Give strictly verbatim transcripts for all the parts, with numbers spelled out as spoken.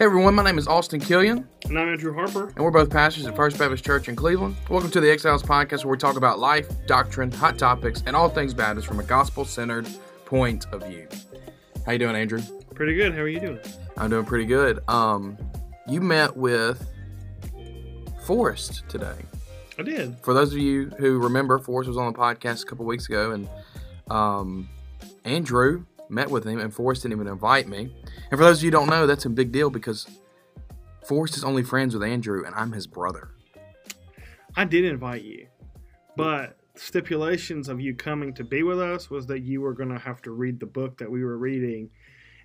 Hey everyone, my name is Austin Killian. And I'm Andrew Harper. And we're both pastors at First Baptist Church in Cleveland. Welcome to the Exiles Podcast, where we talk about life, doctrine, hot topics, and all things Baptist from a gospel-centered point of view. How you doing, Andrew? Pretty good. How are you doing? I'm doing pretty good. Um, you met with Forrest today. I did. For those of you who remember, Forrest was on the podcast a couple weeks ago, and um, Andrew met with him, and Forrest didn't even invite me. And for those of you who don't know, that's a big deal because Forrest is only friends with Andrew, and I'm his brother. I did invite you, but stipulations of you coming to be with us was that you were going to have to read the book that we were reading,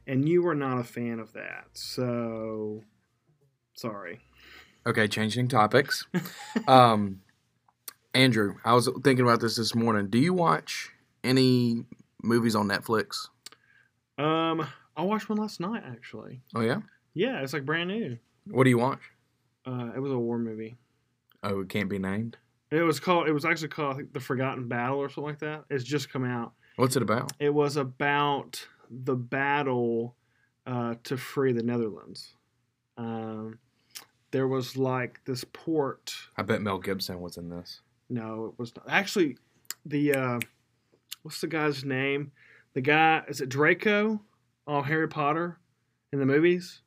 and you were not a fan of that, so sorry. Okay, changing topics. um, Andrew, I was thinking about this this morning. Do you watch any movies on Netflix? Um, I watched one last night, actually. Oh, yeah? Yeah, it's like brand new. What do you watch? Uh, it was a war movie. Oh, it can't be named? It was called, it was actually called, I think, The Forgotten Battle or something like that. It's just come out. What's it about? It was about the battle uh, to free the Netherlands. Um, there was like this port. I bet Mel Gibson was in this. No, it was not. Actually, the, uh, what's the guy's name? The guy, is it Draco of Harry Potter in the movies?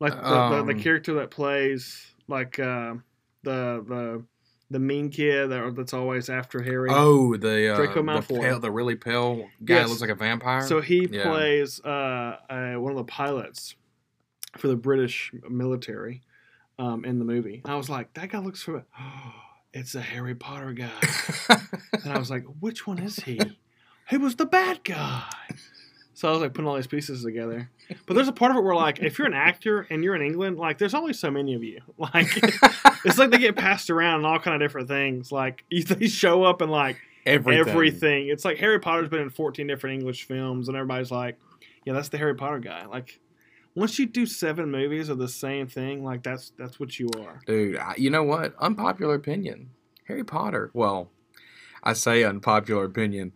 Like the, um, the, the character that plays like uh, the the the mean kid that, that's always after Harry. Oh, the uh, Draco Malfoy, the, pale, the really pale guy yes. that looks like a vampire. So he yeah. plays uh, a, one of the pilots for the British military um, in the movie. And I was like, that guy looks familiar. Oh, it's a Harry Potter guy. And I was like, which one is he? He was the bad guy. So I was like putting all these pieces together. But there's a part of it where like if you're an actor and you're in England, like there's only so many of you. Like it's like they get passed around and all kind of different things. Like they show up and like everything. everything. It's like Harry Potter's been in fourteen different English films and everybody's like, yeah, that's the Harry Potter guy. Like once you do seven movies of the same thing, like that's that's what you are. Dude, I, you know what? Unpopular opinion. Harry Potter. Well, I say unpopular opinion.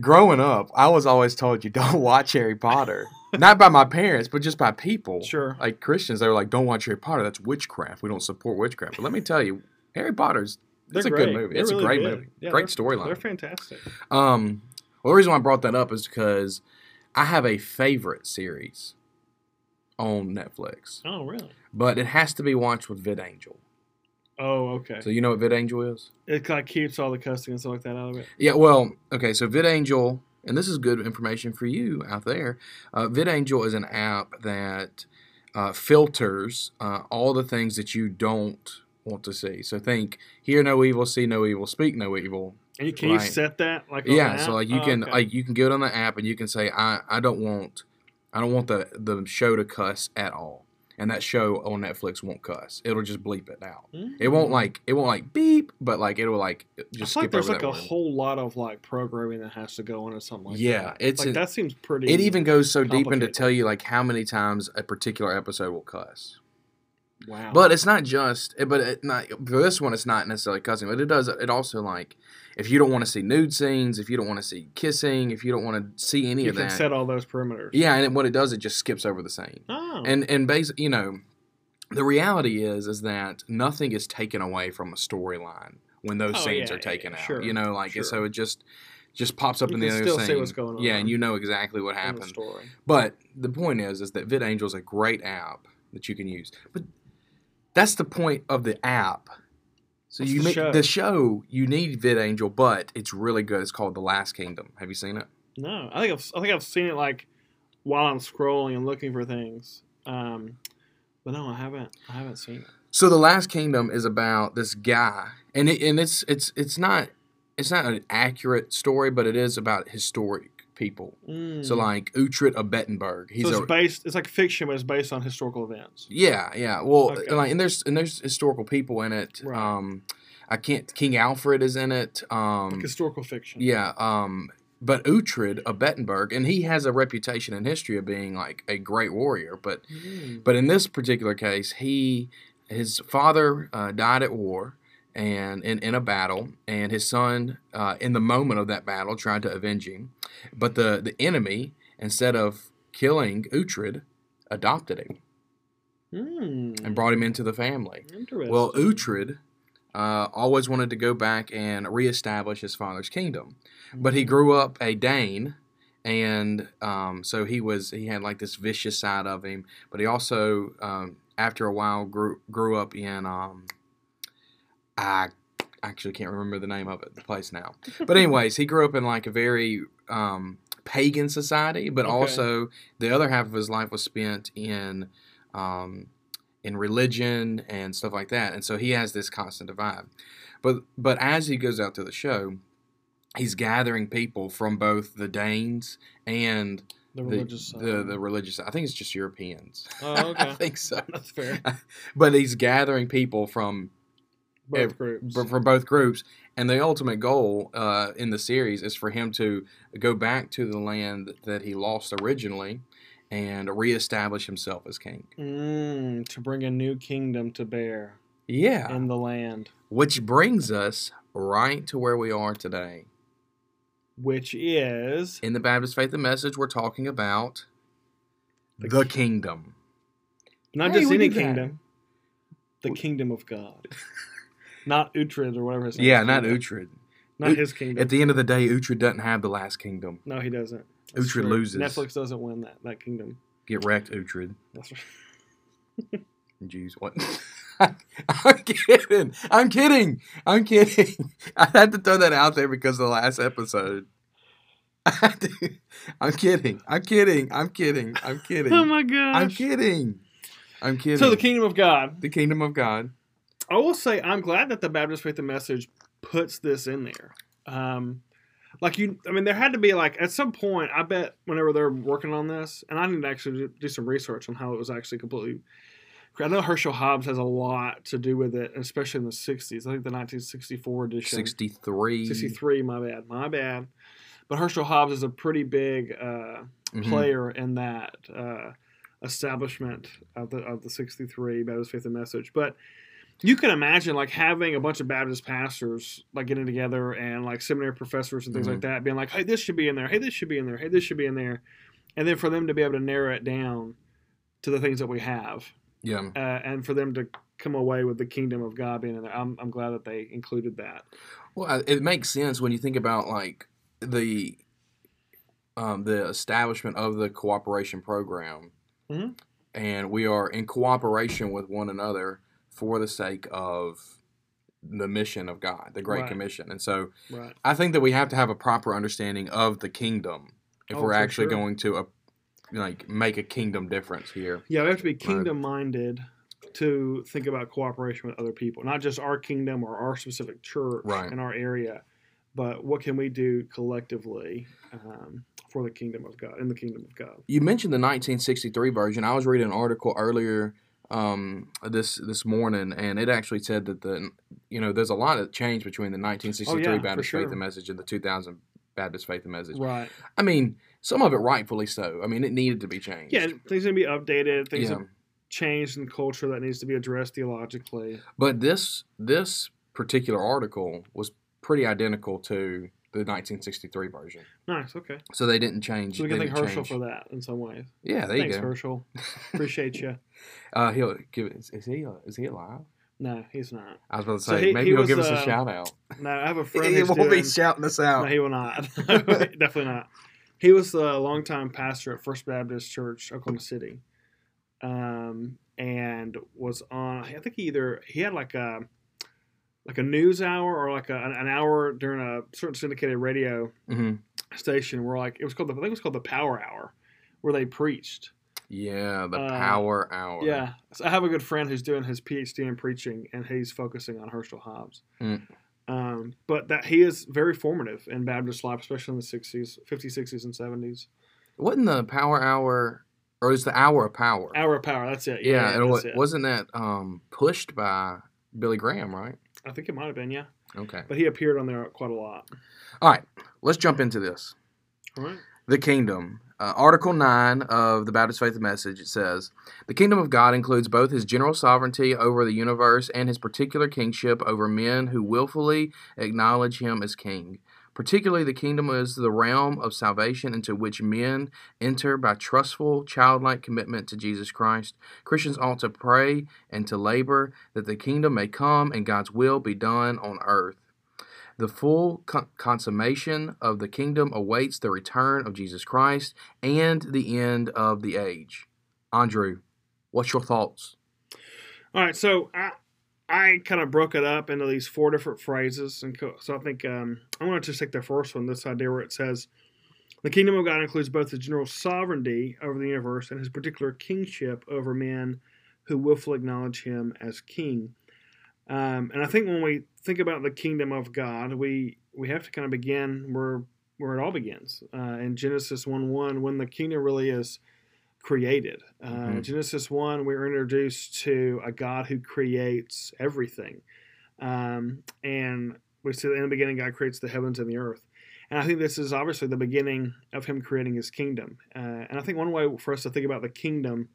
Growing up, I was always told you don't watch Harry Potter. Not by my parents, but just by people. Sure. Like Christians, they were like, don't watch Harry Potter. That's witchcraft. We don't support witchcraft. But let me tell you, Harry Potter's it's a good movie. They're it's really a great good. movie. Yeah, great storyline. They're fantastic. Um, well, the reason why I brought that up is because I have a favorite series on Netflix. Oh, really? But it has to be watched with VidAngel. Oh, okay. So you know what VidAngel is? It kind of keeps all the cussing and stuff like that out of it. Yeah, well, okay, so VidAngel, and this is good information for you out there, uh, VidAngel is an app that uh, filters uh, all the things that you don't want to see. So think, hear no evil, see no evil, speak no evil. And you, can right? you set that? Like on Yeah, the app? so like you, oh, can, okay. like you can get on the app and you can say, I, I don't want I don't want the, the show to cuss at all. And that show on Netflix won't cuss. It'll just bleep it out. Mm-hmm. It won't like it won't like beep, but like it'll like just I skip like there's over like that a word. Whole lot of like programming that has to go on or something like yeah, that. Yeah, it's like a, that seems pretty. It even goes so deep into tell you like how many times a particular episode will cuss. Wow. But it's not just but it not for this one it's not necessarily cussing, but it does it also like if you don't want to see nude scenes, if you don't want to see kissing, if you don't want to see any you of that. You can set all those parameters. Yeah, and it, what it does, it just skips over the scene. Oh. And, and basically, you know, the reality is is that nothing is taken away from a storyline when those oh, scenes yeah, are taken yeah, out. Sure, you know, like, sure. so it just just pops up you in the other scene. You can still see what's going on. Yeah, and you know exactly what happened. The story. But the point is, is that VidAngel is a great app that you can use. But that's the point of the app. So What's you the, make, show? the show you need VidAngel, but it's really good. It's called The Last Kingdom. Have you seen it? No, I think I've I think I've seen it like while I'm scrolling and looking for things, um, but no, I haven't. I haven't seen it. So The Last Kingdom is about this guy, and it, and it's it's it's not it's not an accurate story, but it is about historic people. Mm. So like Uhtred of Bebbanburg. He's so it's a, based it's like fiction but it's based on historical events. Yeah, yeah. Well okay. and, like, and there's and there's historical people in it. Right. Um I can't King Alfred is in it. Um like historical fiction. Yeah. Um but Uhtred of Bebbanburg, and he has a reputation in history of being like a great warrior, but mm. but in this particular case he his father uh, died at war. And in, in a battle, and his son, uh, in the moment of that battle, tried to avenge him. But the, the enemy, instead of killing Uhtred, adopted him mm. and brought him into the family. Well, Uhtred uh, always wanted to go back and reestablish his father's kingdom, but he grew up a Dane, and um, so he was he had like this vicious side of him. But he also, um, after a while, grew grew up in um, I actually can't remember the name of it, the place now. But anyways, he grew up in like a very um, pagan society, but okay. also the other half of his life was spent in um, in religion and stuff like that. And so he has this constant divide. But but as he goes out through the show, he's gathering people from both the Danes and the religious, the, the, the religious. I think it's just Europeans. Oh, okay. I think so. That's fair. But he's gathering people from both groups. From both groups, and the ultimate goal uh, in the series is for him to go back to the land that he lost originally and reestablish himself as king. Mm, to bring a new kingdom to bear. Yeah. In the land. Which brings us right to where we are today. Which is... in the Baptist Faith and Message, we're talking about the, the kingdom. Not hey, just any kingdom. That? The kingdom of God. Not Uhtred or whatever his name yeah, is. Yeah, not Uhtred. Not U- his kingdom. At the end of the day, Uhtred doesn't have the last kingdom. No, he doesn't. That's Uhtred true. Loses. Netflix doesn't win that, that kingdom. Get wrecked, Uhtred. That's right. Jeez, what? I'm kidding. I'm kidding. I'm kidding. I had to throw that out there because of the last episode. I had to. I'm kidding. I'm kidding. I'm kidding. I'm kidding. Oh, my gosh. I'm kidding. I'm kidding. So the kingdom of God. The kingdom of God. I will say I'm glad that the Baptist Faith and Message puts this in there. Um, like you, I mean, there had to be like at some point. I bet whenever they're working on this, and I need to actually do some research on how it was actually completely. I know Herschel Hobbs has a lot to do with it, especially in the sixties. I think the nineteen sixty-four edition. sixty-three sixty-three my bad. My bad. But Herschel Hobbs is a pretty big uh, mm-hmm. player in that uh, establishment of the of the sixty-three Baptist Faith and Message. But you can imagine like having a bunch of Baptist pastors like getting together and like seminary professors and things mm-hmm. like that being like, hey, this should be in there. Hey, this should be in there. Hey, this should be in there. And then for them to be able to narrow it down to the things that we have. Yeah, uh, and for them to come away with the kingdom of God being in there, I'm I'm glad that they included that. Well, it makes sense when you think about like the um, the establishment of the cooperation program, mm-hmm. and we are in cooperation with one another for the sake of the mission of God, the Great right. Commission. And so, right. I think that we have to have a proper understanding of the kingdom if oh, we're actually sure. going to. A, like make a kingdom difference here. Yeah, we have to be kingdom minded to think about cooperation with other people, not just our kingdom or our specific church right. in our area, but what can we do collectively um, for the kingdom of God in the kingdom of God. You mentioned the nineteen sixty-three version. I was reading an article earlier um, this this morning, and it actually said that the you know there's a lot of change between the nineteen sixty-three oh, yeah, Baptist sure. Faith and Message and the two thousand Baptist Faith and Message. Right. I mean. Some of it rightfully so. I mean, it needed to be changed. Yeah, things need to be updated. Things yeah. have changed in culture that needs to be addressed theologically. But this this particular article was pretty identical to the nineteen sixty-three version. Nice, okay. So they didn't change. So we can thank Herschel change. For that in some ways. Yeah, there Thanks, you go. Thanks, Herschel. Appreciate you. Uh, he'll give it. Is he is he alive? No, he's not. I was about to say, so he, maybe he he'll was, give us a uh, shout out. No, I have a friend. He won't doing, be shouting us out. No, he will not. Definitely not. He was a longtime pastor at First Baptist Church, Oklahoma City, um, and was on. I think he either he had like a like a news hour or like a, an hour during a certain syndicated radio mm-hmm. station where like it was called the, I think it was called the Power Hour, where they preached. Yeah, the uh, Power Hour. Yeah, so I have a good friend who's doing his PhD in preaching, and he's focusing on Herschel Hobbs. Mm. Um, but that he is very formative in Baptist life, especially in the sixties, fifties, sixties, and seventies. Wasn't the Power Hour, or is the Hour of Power? Hour of Power, that's it. Yeah, yeah and that's it. Wasn't that um, pushed by Billy Graham, right? I think it might have been, yeah. Okay. But he appeared on there quite a lot. All right, let's jump into this. All right. The kingdom. Uh, Article nine of the Baptist Faith and Message, it says, the kingdom of God includes both his general sovereignty over the universe and his particular kingship over men who willfully acknowledge him as king. Particularly, the kingdom is the realm of salvation into which men enter by trustful, childlike commitment to Jesus Christ. Christians ought to pray and to labor that the kingdom may come and God's will be done on earth. The full consummation of the kingdom awaits the return of Jesus Christ and the end of the age. Andrew, what's your thoughts? All right, so I I kind of broke it up into these four different phrases, and so I think um, I'm going to just take the first one. This idea where it says, "The kingdom of God includes both the general sovereignty over the universe and His particular kingship over men who willfully acknowledge Him as King." Um, and I think when we think about the kingdom of God, we, we have to kind of begin where where it all begins. Uh, in Genesis one one, when the kingdom really is created. Uh, mm-hmm. Genesis one, we're introduced to a God who creates everything. Um, and we see that in the beginning, God creates the heavens and the earth. And I think this is obviously the beginning of Him creating His kingdom. Uh, and I think one way for us to think about the kingdom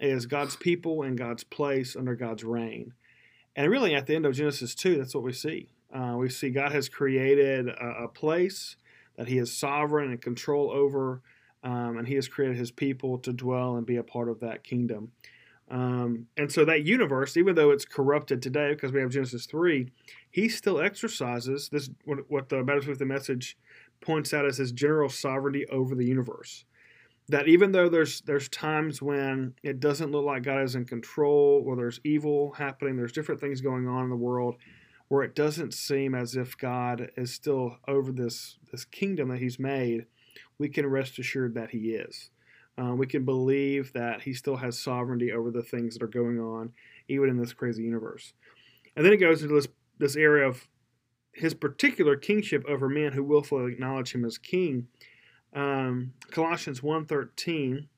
is God's people in God's place under God's reign. And really, at the end of Genesis two, that's what we see. Uh, we see God has created a, a place that He is sovereign and control over, um, and He has created His people to dwell and be a part of that kingdom. Um, and so that universe, even though it's corrupted today because we have Genesis three, He still exercises this what, what the Baptist Faith and Message points out as His general sovereignty over the universe. That even though there's there's times when it doesn't look like God is in control, or there's evil happening, there's different things going on in the world where it doesn't seem as if God is still over this, this kingdom that He's made, we can rest assured that He is. Uh, we can believe that He still has sovereignty over the things that are going on, even in this crazy universe. And then it goes into this, this area of His particular kingship over men who willfully acknowledge Him as King. Um, Colossians one thirteen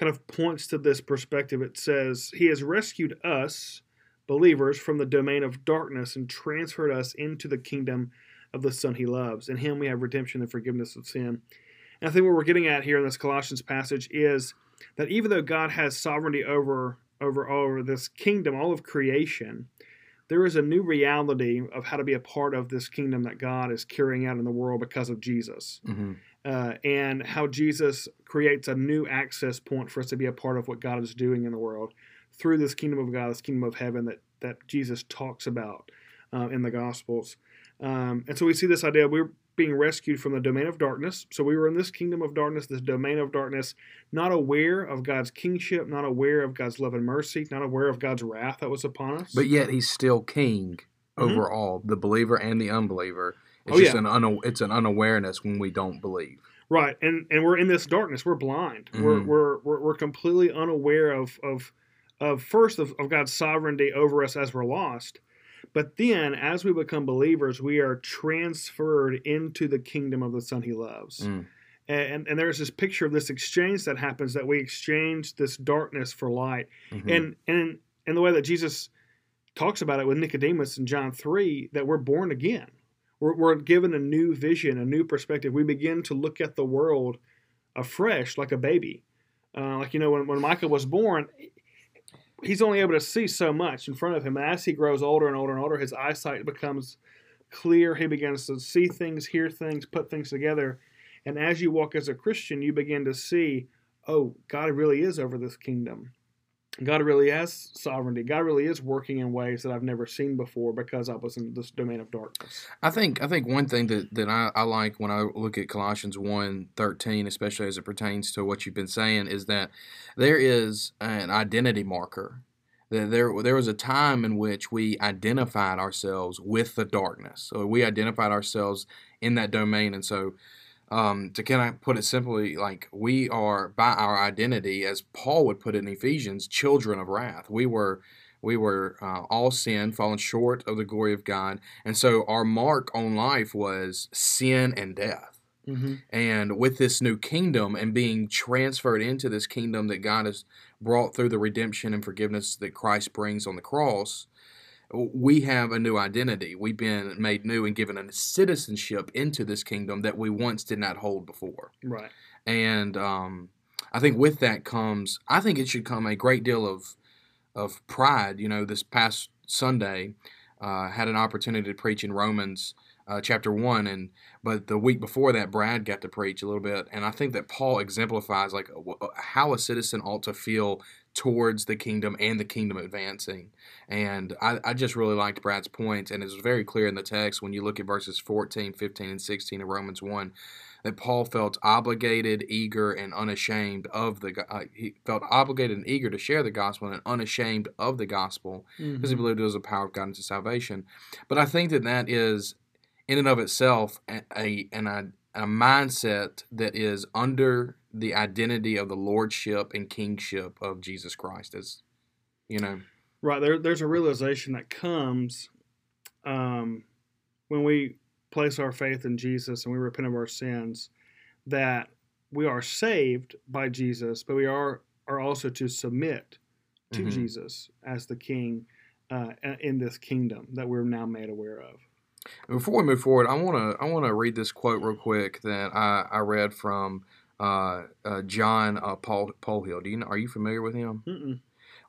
kind of points to this perspective. It says, "He has rescued us, believers, from the domain of darkness and transferred us into the kingdom of the Son He loves. In Him we have redemption and forgiveness of sin." And I think what we're getting at here in this Colossians passage is that even though God has sovereignty over, over, over this kingdom, all of creation, there is a new reality of how to be a part of this kingdom that God is carrying out in the world because of Jesus. Mm-hmm. Uh, and how Jesus creates a new access point for us to be a part of what God is doing in the world through this kingdom of God, this kingdom of heaven that, that Jesus talks about uh, in the Gospels. Um, and so we see this idea of we're being rescued from the domain of darkness. So we were in this kingdom of darkness, this domain of darkness, not aware of God's kingship, not aware of God's love and mercy, not aware of God's wrath that was upon us. But yet He's still King mm-hmm. over all, the believer and the unbeliever. It's oh, just yeah. an una- it's an unawareness when we don't believe. Right, and and we're in this darkness. We're blind. Mm-hmm. We're, we're we're we're completely unaware of of of first of, of God's sovereignty over us as we're lost, but then as we become believers, we are transferred into the kingdom of the Son He loves. Mm. And and there's this picture of this exchange that happens, that we exchange this darkness for light, mm-hmm. and and and the way that Jesus talks about it with Nicodemus in John three, that we're born again. We're given a new vision, a new perspective. We begin to look at the world afresh like a baby. Uh, like, you know, when, when Micah was born, he's only able to see so much in front of him. And as he grows older and older and older, his eyesight becomes clear. He begins to see things, hear things, put things together. And as you walk as a Christian, you begin to see, oh, God really is over this kingdom. God really has sovereignty. God really is working in ways that I've never seen before because I was in this domain of darkness. I think I think one thing that, that I, I like when I look at Colossians one thirteen, especially as it pertains to what you've been saying, is that there is an identity marker. There, there was a time in which we identified ourselves with the darkness. So we identified ourselves in that domain, and so Um, to kind of put it simply, like we are by our identity, as Paul would put it in Ephesians, children of wrath. We were, we were uh, all sin, fallen short of the glory of God, and so our mark on life was sin and death. Mm-hmm. And with this new kingdom and being transferred into this kingdom that God has brought through the redemption and forgiveness that Christ brings on the cross, we have a new identity. We've been made new and given a citizenship into this kingdom that we once did not hold before. Right. And um, I think with that comes, I think it should come a great deal of of pride. You know, this past Sunday, uh, had an opportunity to preach in Romans uh, chapter one, and but the week before that, Brad got to preach a little bit, and I think that Paul exemplifies like how a citizen ought to feel towards the kingdom and the kingdom advancing. And I, I just really liked Brad's points, and it's very clear in the text when you look at verses fourteen, fifteen, and sixteen of Romans one, that Paul felt obligated, eager, and unashamed of the uh, he felt obligated and eager to share the gospel, and unashamed of the gospel, because mm-hmm. he believed it was the power of God unto salvation. But I think that that is, in and of itself, a, a an a, a mindset that is under the identity of the lordship and kingship of Jesus Christ, as you know. Right there, there's a realization that comes um, when we place our faith in Jesus and we repent of our sins, that we are saved by Jesus, but we are are also to submit to mm-hmm. Jesus as the King uh, in this kingdom that we're now made aware of. Before we move forward, I want to I want to read this quote real quick that I, I read from uh, uh, John uh, Paul Paul Hill. Do you know, are you familiar with him? Mm-mm.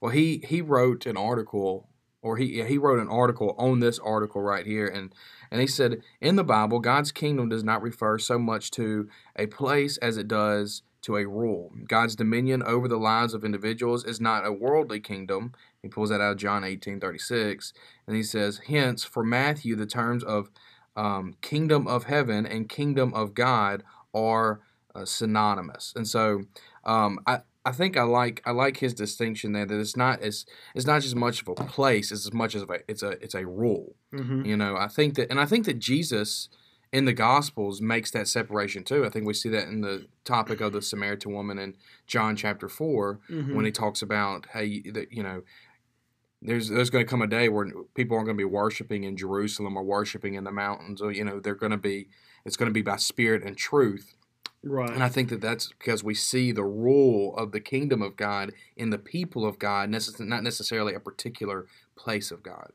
Well, he he wrote an article. Or he he wrote an article on this article right here, and, and he said, in the Bible, God's kingdom does not refer so much to a place as it does to a rule. God's dominion over the lives of individuals is not a worldly kingdom. He pulls that out of John eighteen thirty-six, and he says, hence, for Matthew, the terms of um, kingdom of heaven and kingdom of God are uh, synonymous. And so um, I I think I like I like his distinction there, that it's not as it's not just much of a place, it's as much as a, it's a it's a rule. Mm-hmm. You know, I think that and I think that Jesus in the Gospels makes that separation too. I think we see that in the topic of the Samaritan woman in John chapter four, mm-hmm. when he talks about hey that you know there's there's going to come a day where people aren't going to be worshiping in Jerusalem or worshiping in the mountains, or you know they're going to be it's going to be by spirit and truth. Right. And I think that that's because we see the rule of the kingdom of God in the people of God, not necessarily a particular place of God.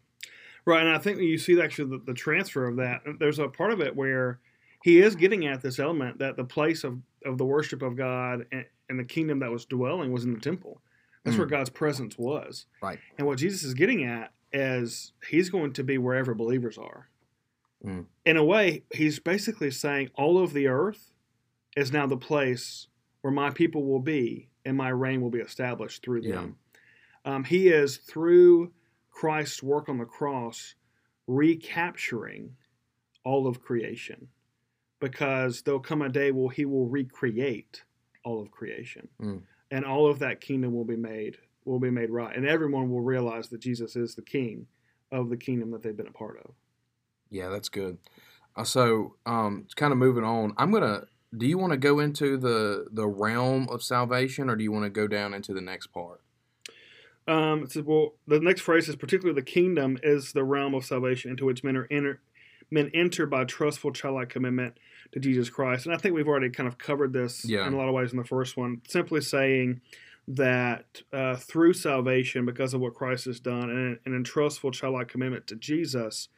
Right, and I think you see actually the, the transfer of that. There's a part of it where he is getting at this element that the place of, of the worship of God and, and the kingdom that was dwelling was in the temple. That's mm. where God's presence was. Right. And what Jesus is getting at is he's going to be wherever believers are. Mm. In a way, he's basically saying all of the earth is now the place where my people will be and my reign will be established through them. Yeah. Um, he is, through Christ's work on the cross, recapturing all of creation, because there'll come a day where he will recreate all of creation, mm. and all of that kingdom will be made will be made right, and everyone will realize that Jesus is the King of the kingdom that they've been a part of. Yeah, that's good. Uh, so, um, kind of moving on, I'm gonna. Do you want to go into the, the realm of salvation, or do you want to go down into the next part? Um, it says, well, the next phrase is, particularly the kingdom is the realm of salvation into which men are enter, men enter by trustful childlike commitment to Jesus Christ. And I think we've already kind of covered this yeah. in a lot of ways in the first one, simply saying that uh, through salvation, because of what Christ has done, and, and in trustful childlike commitment to Jesus,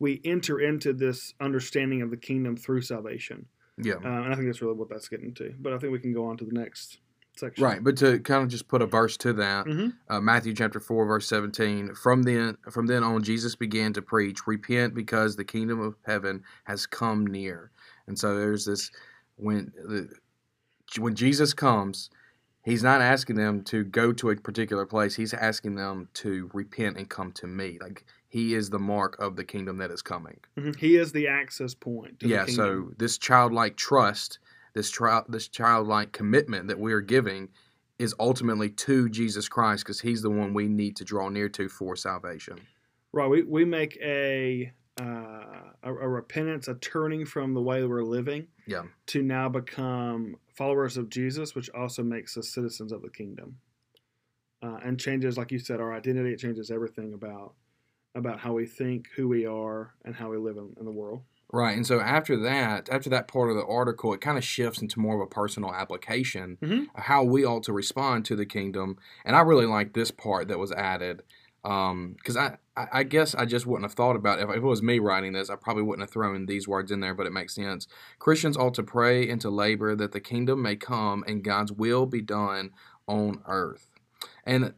we enter into this understanding of the kingdom through salvation. Yeah, um, and I think that's really what that's getting to. But I think we can go on to the next section. Right, but to kind of just put a verse to that, mm-hmm. uh, Matthew chapter four, verse seventeen. From then, from then on, Jesus began to preach, "Repent, because the kingdom of heaven has come near." And so there's this when the, when Jesus comes, he's not asking them to go to a particular place. He's asking them to repent and come to me. Like, he is the mark of the kingdom that is coming. Mm-hmm. He is the access point to yeah, the kingdom. Yeah, so this childlike trust, this tri- this childlike commitment that we are giving is ultimately to Jesus Christ, because he's the one we need to draw near to for salvation. Right, we, we make a, uh, a a repentance, a turning from the way we're living yeah. to now become followers of Jesus, which also makes us citizens of the kingdom. Uh, and changes, like you said, our identity. It changes everything about about how we think, who we are, and how we live in, in the world. Right, and so after that, after that part of the article, it kind of shifts into more of a personal application, mm-hmm. of how we ought to respond to the kingdom. And I really like this part that was added, because um, I, I guess I just wouldn't have thought about it. If it was me writing this, I probably wouldn't have thrown these words in there, but it makes sense. Christians ought to pray and to labor that the kingdom may come and God's will be done on earth. And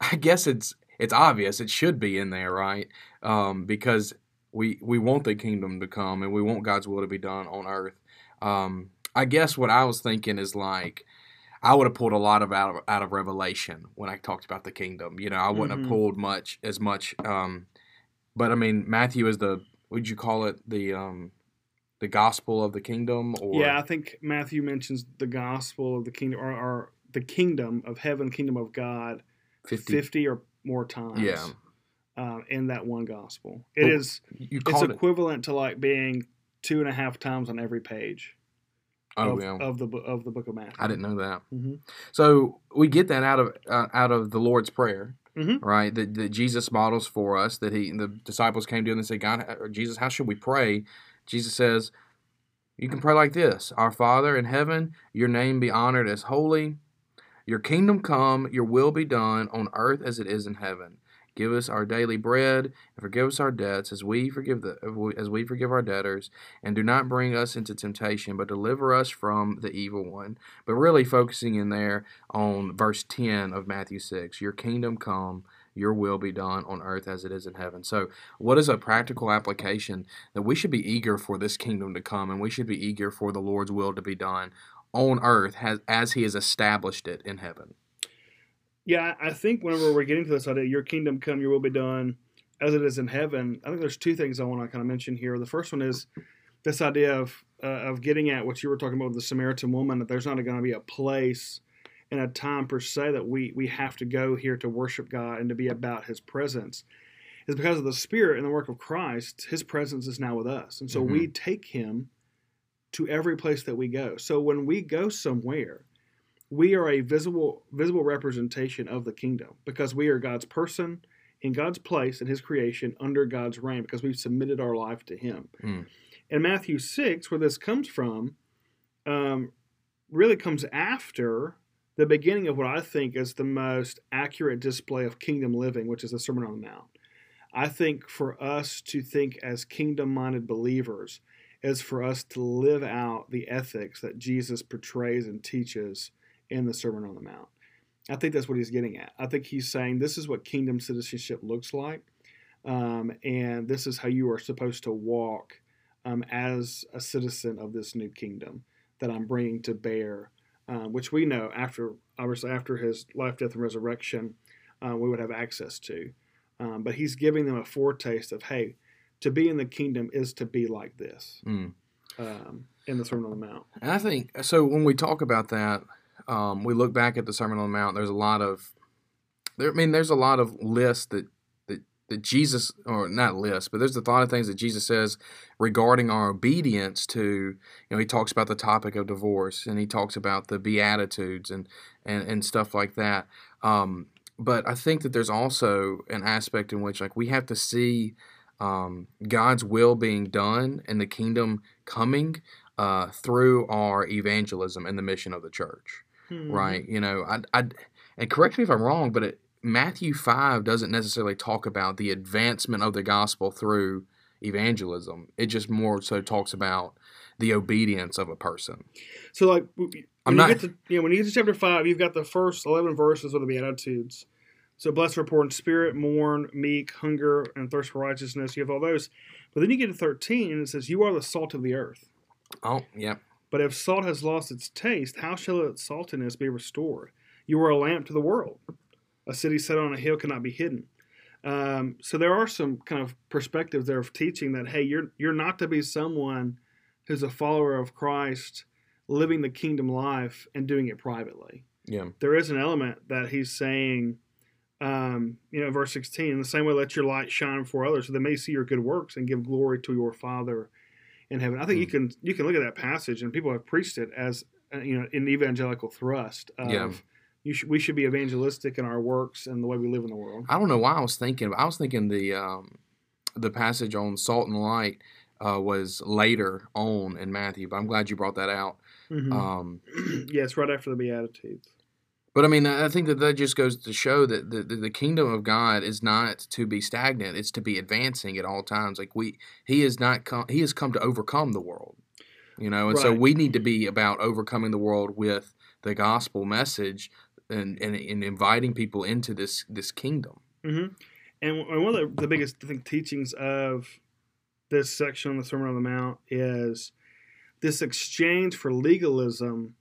I guess it's... It's obvious. It should be in there, right? um, because we we want the kingdom to come and we want God's will to be done on earth. Um, I guess what I was thinking is like, I would have pulled a lot of out, of out of Revelation when I talked about the kingdom. You know, I wouldn't mm-hmm. have pulled much as much. Um, but I mean, Matthew is the, would you call it the um, the gospel of the kingdom? Or yeah, I think Matthew mentions the gospel of the kingdom, or, or the kingdom of heaven, kingdom of God, fifty, fifty or more times. Yeah, uh, in that one gospel, it but is you it's equivalent it. to like being two and a half times on every page. Oh, of, yeah. of the of the book of Matthew. I didn't know that. Mm-hmm. So we get that out of uh, out of the Lord's Prayer, mm-hmm. right? That, that Jesus models for us. That he the disciples came to him and said, "God, or Jesus, how should we pray?" Jesus says, "You can pray like this: Our Father in heaven, your name be honored as holy. Your kingdom come. Your will be done on earth as it is in heaven. Give us our daily bread, and forgive us our debts, as we forgive the as we forgive our debtors, and do not bring us into temptation, but deliver us from the evil one." But really focusing in there on verse ten of Matthew six, "Your kingdom come, your will be done on earth as it is in heaven." So what is a practical application? That we should be eager for this kingdom to come, and we should be eager for the Lord's will to be done on earth as, as he has established it in heaven. Yeah, I think whenever we're getting to this idea, your kingdom come, your will be done, as it is in heaven, I think there's two things I want to kind of mention here. The first one is this idea of uh, of getting at what you were talking about with the Samaritan woman, that there's not going to be a place and a time per se that we, we have to go here to worship God and to be about his presence. It's because of the Spirit and the work of Christ, his presence is now with us. And so mm-hmm. we take him to every place that we go. So when we go somewhere, we are a visible visible representation of the kingdom because we are God's person in God's place in his creation under God's reign because we've submitted our life to him. Mm. And Matthew six, where this comes from, um, really comes after the beginning of what I think is the most accurate display of kingdom living, which is the Sermon on the Mount. I think for us to think as kingdom-minded believers is for us to live out the ethics that Jesus portrays and teaches in the Sermon on the Mount. I think that's what he's getting at. I think he's saying this is what kingdom citizenship looks like, um, and this is how you are supposed to walk um, as a citizen of this new kingdom that I'm bringing to bear, uh, which we know after, obviously after his life, death, and resurrection, uh, we would have access to. Um, but he's giving them a foretaste of, hey, to be in the kingdom is to be like this mm. um, in the Sermon on the Mount. And I think, so when we talk about that, Um, we look back at the Sermon on the Mount. There's a lot of, there, I mean, there's a lot of lists that, that that Jesus, or not lists, but there's a lot of things that Jesus says regarding our obedience to. You know, he talks about the topic of divorce, and he talks about the Beatitudes and and, and stuff like that. Um, but I think that there's also an aspect in which, like, we have to see um, God's will being done and the kingdom coming uh, through our evangelism and the mission of the church. Hmm. Right, you know, I, I, and correct me if I'm wrong, but it, Matthew five doesn't necessarily talk about the advancement of the gospel through evangelism. It just more so talks about the obedience of a person. So, like, I'm not. You get to, you know, when you get to chapter five, you've got the first eleven verses of the Beatitudes. So, blessed are poor in spirit, mourn, meek, hunger, and thirst for righteousness. You have all those, but then you get to thirteen, and it says, "You are the salt of the earth." Oh, yeah. But if salt has lost its taste, how shall its saltiness be restored? You are a lamp to the world. A city set on a hill cannot be hidden. Um, so there are some kind of perspectives there of teaching that, hey, you're you're not to be someone who's a follower of Christ, living the kingdom life and doing it privately. Yeah, there is an element that he's saying, um, you know, verse sixteen, in the same way, let your light shine before others so they may see your good works and give glory to your Father in heaven. I think mm. you can you can look at that passage, and people have preached it as you know an evangelical thrust of yeah. you sh- we should be evangelistic in our works and the way we live in the world. I don't know why I was thinking. I was thinking the um, the passage on salt and light uh, was later on in Matthew, but I'm glad you brought that out. Mm-hmm. Um, yeah, it's right after the Beatitudes. But I mean, I think that that just goes to show that the, the kingdom of God is not to be stagnant; it's to be advancing at all times. Like we, he is not come, he has come to overcome the world, you know. And right. so we need to be about overcoming the world with the gospel message and and, and inviting people into this this kingdom. Mm-hmm. And one of the, the biggest I think, teachings of this section on the Sermon on the Mount is this exchange for legalism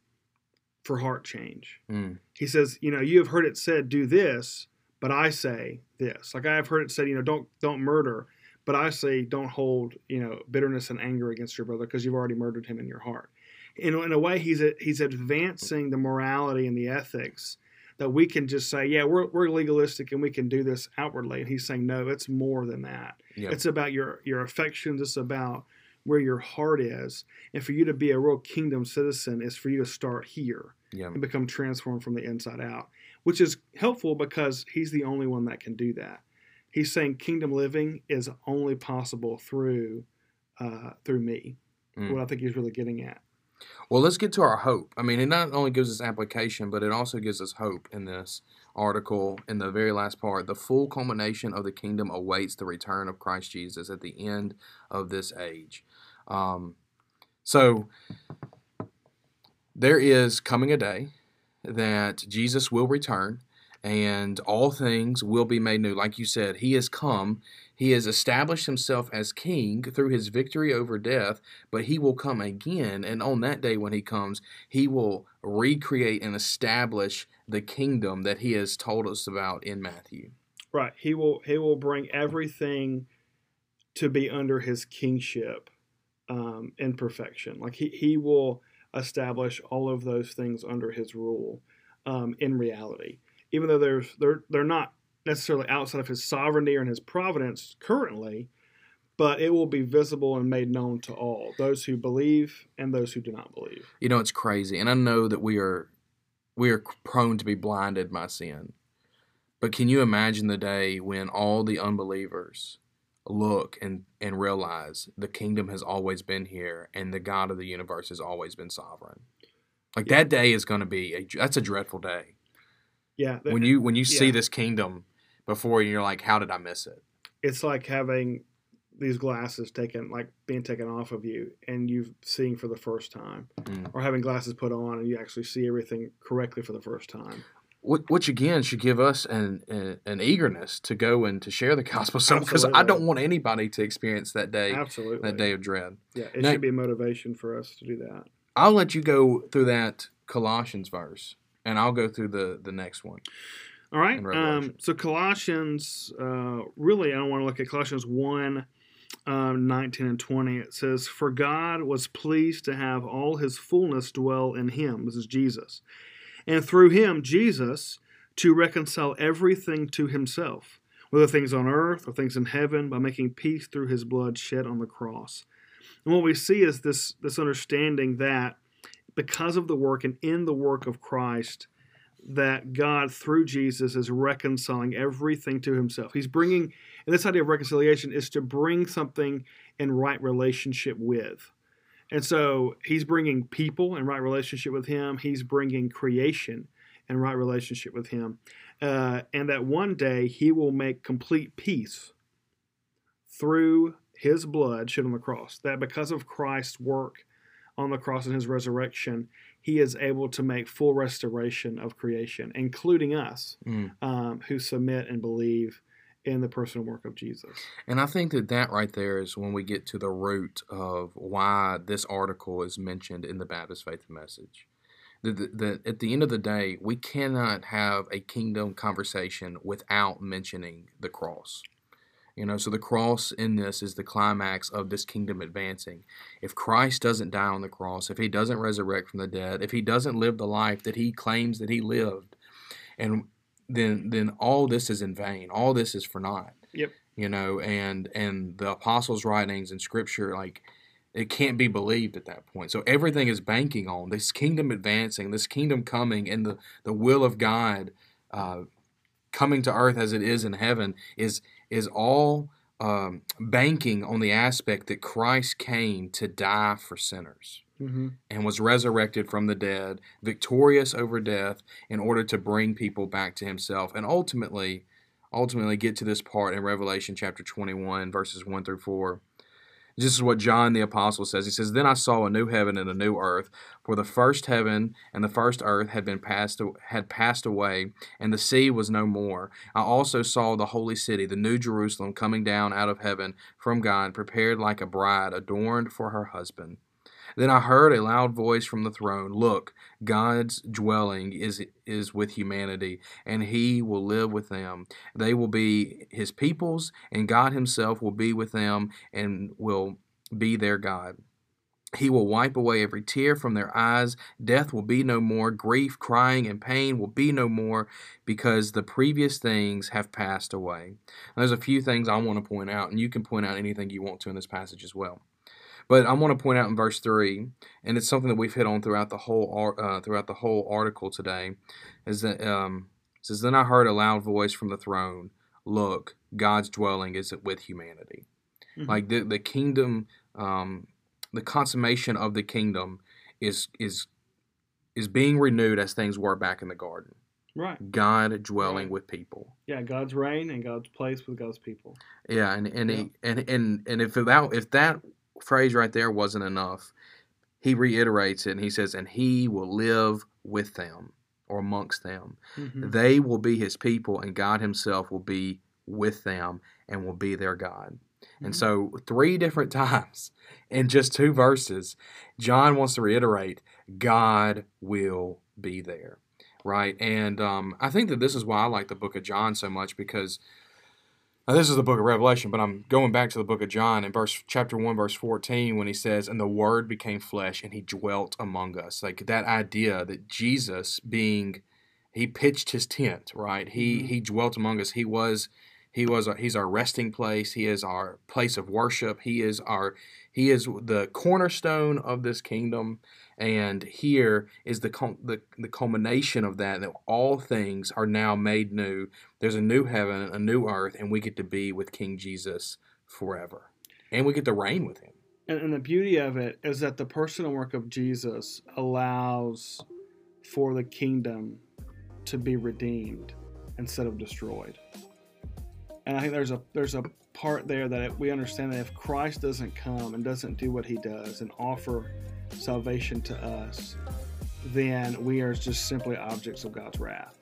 for heart change. Mm. He says, you know, you have heard it said, do this, but I say this. Like I have heard it said, you know, don't don't murder, but I say don't hold, you know, bitterness and anger against your brother because you've already murdered him in your heart. In, in a way, he's a, he's advancing the morality and the ethics that we can just say, yeah, we're we're legalistic and we can do this outwardly. And he's saying, no, it's more than that. Yep. It's about your, your affections. It's about where your heart is. And for you to be a real kingdom citizen is for you to start here yep. and become transformed from the inside out, which is helpful because he's the only one that can do that. He's saying kingdom living is only possible through uh, through me, mm. what I think he's really getting at. Well, let's get to our hope. I mean, it not only gives us application, but it also gives us hope in this article in the very last part. The full culmination of the kingdom awaits the return of Christ Jesus at the end of this age. Um, so there is coming a day that Jesus will return and all things will be made new. Like you said, he has come. He has established himself as king through his victory over death, but he will come again. And on that day when he comes, he will recreate and establish the kingdom that he has told us about in Matthew. Right. He will he will bring everything to be under his kingship um, in perfection. Like he, he will establish all of those things under his rule um, in reality, even though they're, they're, they're not necessarily outside of his sovereignty or in his providence currently, but it will be visible and made known to all, those who believe and those who do not believe. You know, it's crazy. And I know that we are we are prone to be blinded by sin. But can you imagine the day when all the unbelievers look and, and realize the kingdom has always been here and the God of the universe has always been sovereign? Like yeah. that day is going to be, a, that's a dreadful day. Yeah. That, when you when you yeah. see this kingdom before you're like, how did I miss it? It's like having these glasses taken, like being taken off of you and you've seen for the first time mm. or having glasses put on and you actually see everything correctly for the first time. Which, again, should give us an, an, an eagerness to go and to share the gospel. Because I don't want anybody to experience that day, Absolutely. that day of dread. Yeah, it now, should be a motivation for us to do that. I'll let you go through that Colossians verse, and I'll go through the, the next one. All right. Um, so Colossians, uh, really, I want to look at Colossians one, um, nineteen and twenty. It says, "For God was pleased to have all his fullness dwell in him." This is Jesus. "And through him, Jesus, to reconcile everything to himself, whether things on earth or things in heaven, by making peace through his blood shed on the cross." And what we see is this, this understanding that because of the work and in the work of Christ, that God, through Jesus, is reconciling everything to himself. He's bringing, and this idea of reconciliation is to bring something in right relationship with. And so he's bringing people in right relationship with him. He's bringing creation in right relationship with him. Uh, and that one day he will make complete peace through his blood shed on the cross. That because of Christ's work on the cross and his resurrection, he is able to make full restoration of creation, including us mm. um, who submit and believe in the personal work of Jesus. And I think that that right there is when we get to the root of why this article is mentioned in the Baptist Faith and Message. That, that at the end of the day, we cannot have a kingdom conversation without mentioning the cross. You know, so the cross in this is the climax of this kingdom advancing. If Christ doesn't die on the cross, if he doesn't resurrect from the dead, if he doesn't live the life that he claims that he lived, and then then all this is in vain. All this is for naught. Yep. You know, and and the apostles' writings and scripture, like, it can't be believed at that point. So everything is banking on this kingdom advancing, this kingdom coming, and the, the will of God uh, coming to earth as it is in heaven is is all um, banking on the aspect that Christ came to die for sinners. Mm-hmm. And was resurrected from the dead, victorious over death, in order to bring people back to himself, and ultimately, ultimately get to this part in Revelation chapter twenty-one, verses one through four. This is what John the Apostle says. He says, "Then I saw a new heaven and a new earth, for the first heaven and the first earth had been passed had passed away, and the sea was no more. I also saw the holy city, the new Jerusalem, coming down out of heaven from God, prepared like a bride, adorned for her husband. Then I heard a loud voice from the throne, 'Look, God's dwelling is is with humanity, and He will live with them. They will be His peoples, and God Himself will be with them and will be their God. He will wipe away every tear from their eyes. Death will be no more. Grief, crying, and pain will be no more, because the previous things have passed away.'" Now, there's a few things I want to point out, and you can point out anything you want to in this passage as well. But I want to point out in verse three, and it's something that we've hit on throughout the whole uh, throughout the whole article today, is that um, it says, "Then I heard a loud voice from the throne, 'Look, God's dwelling is with humanity.'" Mm-hmm. Like the the kingdom, um, the consummation of the kingdom is is is being renewed as things were back in the garden. Right. God dwelling right. with people. Yeah, God's reign and God's place with God's people. Yeah, and and yeah. He, and, and and if that if that phrase right there wasn't enough, he reiterates it and he says, "And He will live with them," or amongst them. Mm-hmm. "They will be His people, and God Himself will be with them and will be their God." Mm-hmm. And so three different times in just two verses, John wants to reiterate, God will be there, right? And um, I think that this is why I like the book of John so much, because now, this is the book of Revelation, but I'm going back to the book of John in verse chapter one, verse fourteen, when he says, "And the Word became flesh, and He dwelt among us." Like that idea that Jesus being, He pitched His tent, right? He mm-hmm. he dwelt among us. He was, he was, our, he's our resting place. He is our place of worship. He is our, he is the cornerstone of this kingdom. And here is the, the the culmination of that, that all things are now made new. There's a new heaven, a new earth, and we get to be with King Jesus forever. And we get to reign with Him. And, and the beauty of it is that the personal work of Jesus allows for the kingdom to be redeemed instead of destroyed. And I think there's a there's a part there that it, we understand that if Christ doesn't come and doesn't do what He does and offer salvation to us, then we are just simply objects of God's wrath.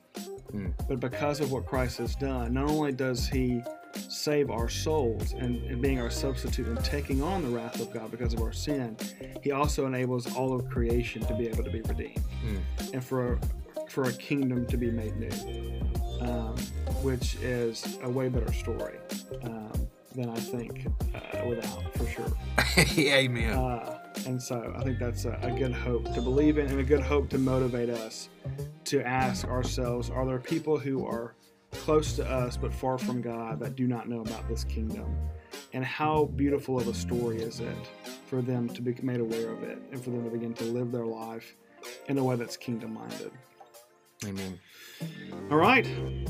Mm. But because of what Christ has done, not only does He save our souls and, and being our substitute and taking on the wrath of God because of our sin, He also enables all of creation to be able to be redeemed mm. and for for a kingdom to be made new, um, which is a way better story um, than I think uh, without, for sure. Amen. Uh, And so I think that's a, a good hope to believe in, and a good hope to motivate us to ask ourselves, are there people who are close to us but far from God that do not know about this kingdom? And how beautiful of a story is it for them to be made aware of it and for them to begin to live their life in a way that's kingdom-minded? Amen. All right.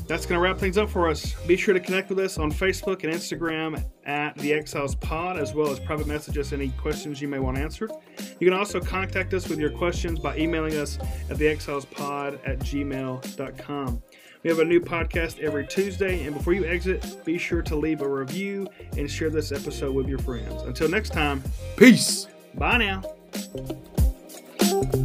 That's going to wrap things up for us. Be sure to connect with us on Facebook and Instagram at The Exiles Pod, as well as private message us any questions you may want answered. You can also contact us with your questions by emailing us at the exiles pod at gmail dot com. We have a new podcast every Tuesday, and before you exit, be sure to leave a review and share this episode with your friends. Until next time, peace. Bye now.